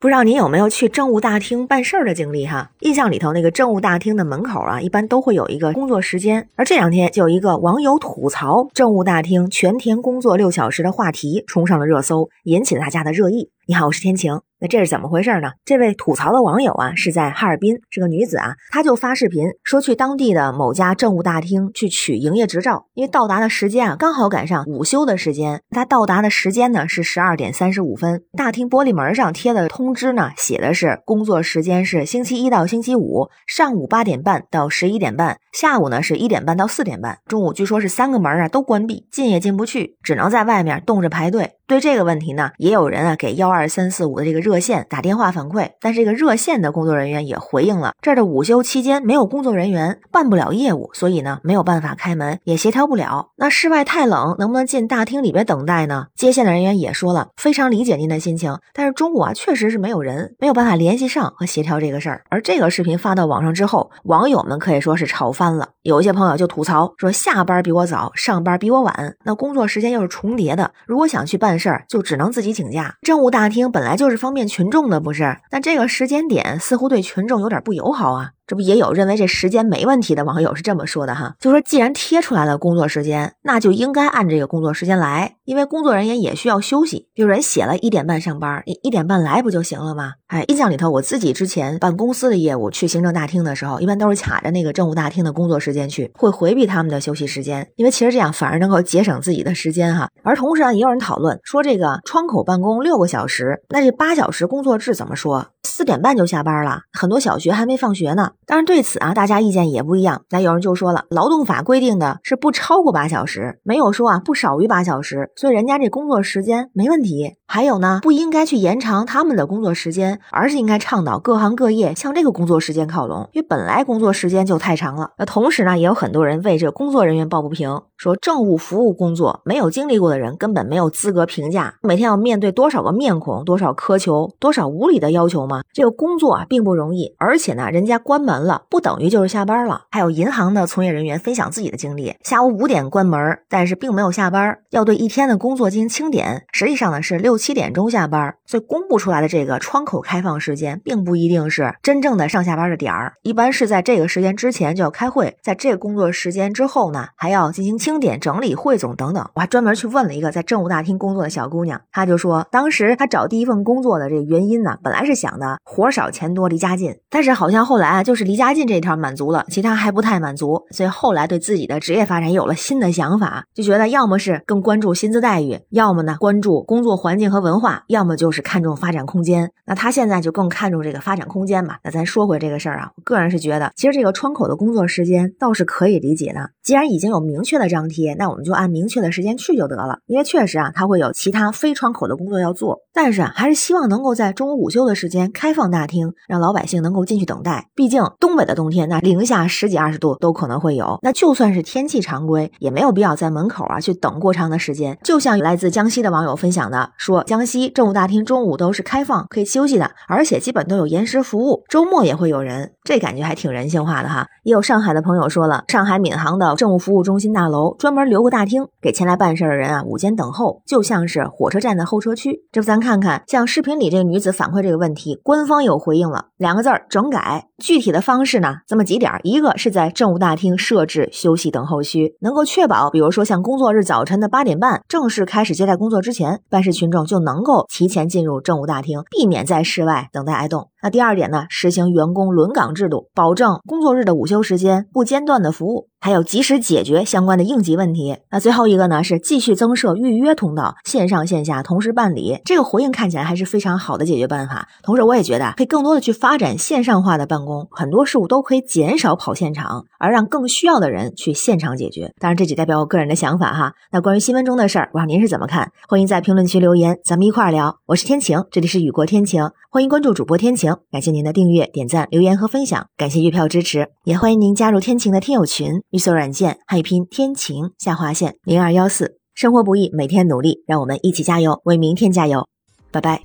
不知道您有没有去政务大厅办事儿的经历哈？印象里头那个政务大厅的门口啊，一般都会有一个工作时间。而这两天就有一个网友吐槽政务大厅全天工作6小时的话题冲上了热搜，引起了大家的热议。你好，我是天晴。那这是怎么回事呢？这位吐槽的网友啊，是在哈尔滨，是个女子啊，她就发视频说去当地的某家政务大厅去取营业执照，因为到达的时间啊，刚好赶上午休的时间。她到达的时间呢是12点35分，大厅玻璃门上贴的通知呢写的是工作时间是星期一到星期五，上午8点半到11点半，下午呢是1点半到4点半，中午据说是3个门啊都关闭，进也进不去，只能在外面冻着排队。对这个问题呢，也有人啊给12345的这个热线打电话反馈，但是这个热线的工作人员也回应了，这儿的午休期间没有工作人员，办不了业务，所以呢没有办法开门，也协调不了。那室外太冷，能不能进大厅里边等待呢？接线的人员也说了，非常理解您的心情，但是中午啊确实是没有人，没有办法联系上和协调这个事儿。而这个视频发到网上之后，网友们可以说是吵翻了，有一些朋友就吐槽说，下班比我早，上班比我晚，那工作时间又是重叠的，如果想去办事儿，就只能自己请假。政务大厅本来就是方便群众的，不是？但这个时间点似乎对群众有点不友好啊。这不也有认为这时间没问题的网友是这么说的哈，就说既然贴出来了工作时间，那就应该按这个工作时间来，因为工作人员也需要休息。比如人写了1点半上班，1点半来不就行了吗？印象里头我自己之前办公司的业务去行政大厅的时候，一般都是卡着那个政务大厅的工作时间去，会回避他们的休息时间，因为其实这样反而能够节省自己的时间哈。而同时呢，也有人讨论说这个窗口办公6个小时，那这8小时工作制怎么说？4点半就下班了，很多小学还没放学呢。当然对此啊，大家意见也不一样。那有人就说了，劳动法规定的是不超过8小时，没有说啊不少于8小时，所以人家这工作时间没问题。还有呢，不应该去延长他们的工作时间，而是应该倡导各行各业向这个工作时间靠拢，因为本来工作时间就太长了。那同时呢，也有很多人为这个工作人员抱不平，说政务服务工作没有经历过的人根本没有资格评价，每天要面对多少个面孔，多少苛求，多少无理的要求吗？这个工作啊并不容易，而且呢，人家关门了不等于就是下班了。还有银行的从业人员分享自己的经历，下午5点关门，但是并没有下班，要对一天的工作进行清点，实际上呢是6、7点钟下班，所以公布出来的这个窗口开放时间并不一定是真正的上下班的点儿，一般是在这个时间之前就要开会，在这个工作时间之后呢还要进行清点、整理、汇总等等。我还专门去问了一个在政务大厅工作的小姑娘，她就说当时她找第一份工作的这个原因呢，本来是想的活少钱多离家近，但是好像后来啊就是离家近这一条满足了，其他还不太满足，所以后来对自己的职业发展有了新的想法，就觉得要么是更关注薪资待遇，要么呢关注工作环境和文化，要么就是看重发展空间。那他现在就更看重这个发展空间嘛。那咱说回这个事儿啊，我个人是觉得其实这个窗口的工作时间倒是可以理解的，既然已经有明确的张贴，那我们就按明确的时间去就得了，因为确实啊他会有其他非窗口的工作要做，但是啊还是希望能够在中午午休的时间开放大厅，让老百姓能够进去等待。毕竟东北的冬天那零下10几20度都可能会有，那就算是天气常规也没有必要在门口啊去等过长的时间。就像来自江西的网友分享的说，江西政务大厅中午都是开放可以休息的，而且基本都有延时服务，周末也会有人，这感觉还挺人性化的哈。也有上海的朋友说了，上海闵行的政务服务中心大楼专门留个大厅给前来办事的人啊午间等候，就像是火车站的候车区。这不咱看看像视频里这个女子反馈这个问题，官方有回应了，2个字儿整改。具体的方式呢这么几点，一个是在政务大厅设置休息等候区，能够确保比如说像工作日早晨的8点半正式开始接待工作之前，办事群众就能够提前进入政务大厅，避免在室外等待挨冻。那第二点呢，实行员工轮岗制度，保证工作日的午休时间不间断的服务，还有及时解决相关的应急问题。那最后一个呢是继续增设预约通道，线上线下同时办理。这个回应看起来还是非常好的解决办法，同时我也觉得可以更多的去发展线上化的办公，很多事务都可以减少跑现场，而让更需要的人去现场解决。当然这只代表我个人的想法哈。那关于新闻中的事儿，不知道您是怎么看？欢迎在评论区留言，咱们一块儿聊。我是天晴，这里是雨过天晴，欢迎关注主播天晴，感谢您的订阅、点赞、留言和分享，感谢月票支持，也欢迎您加入天晴的听友群。预搜软件汉语拼天晴下划线0214，生活不易，每天努力，让我们一起加油，为明天加油，拜拜。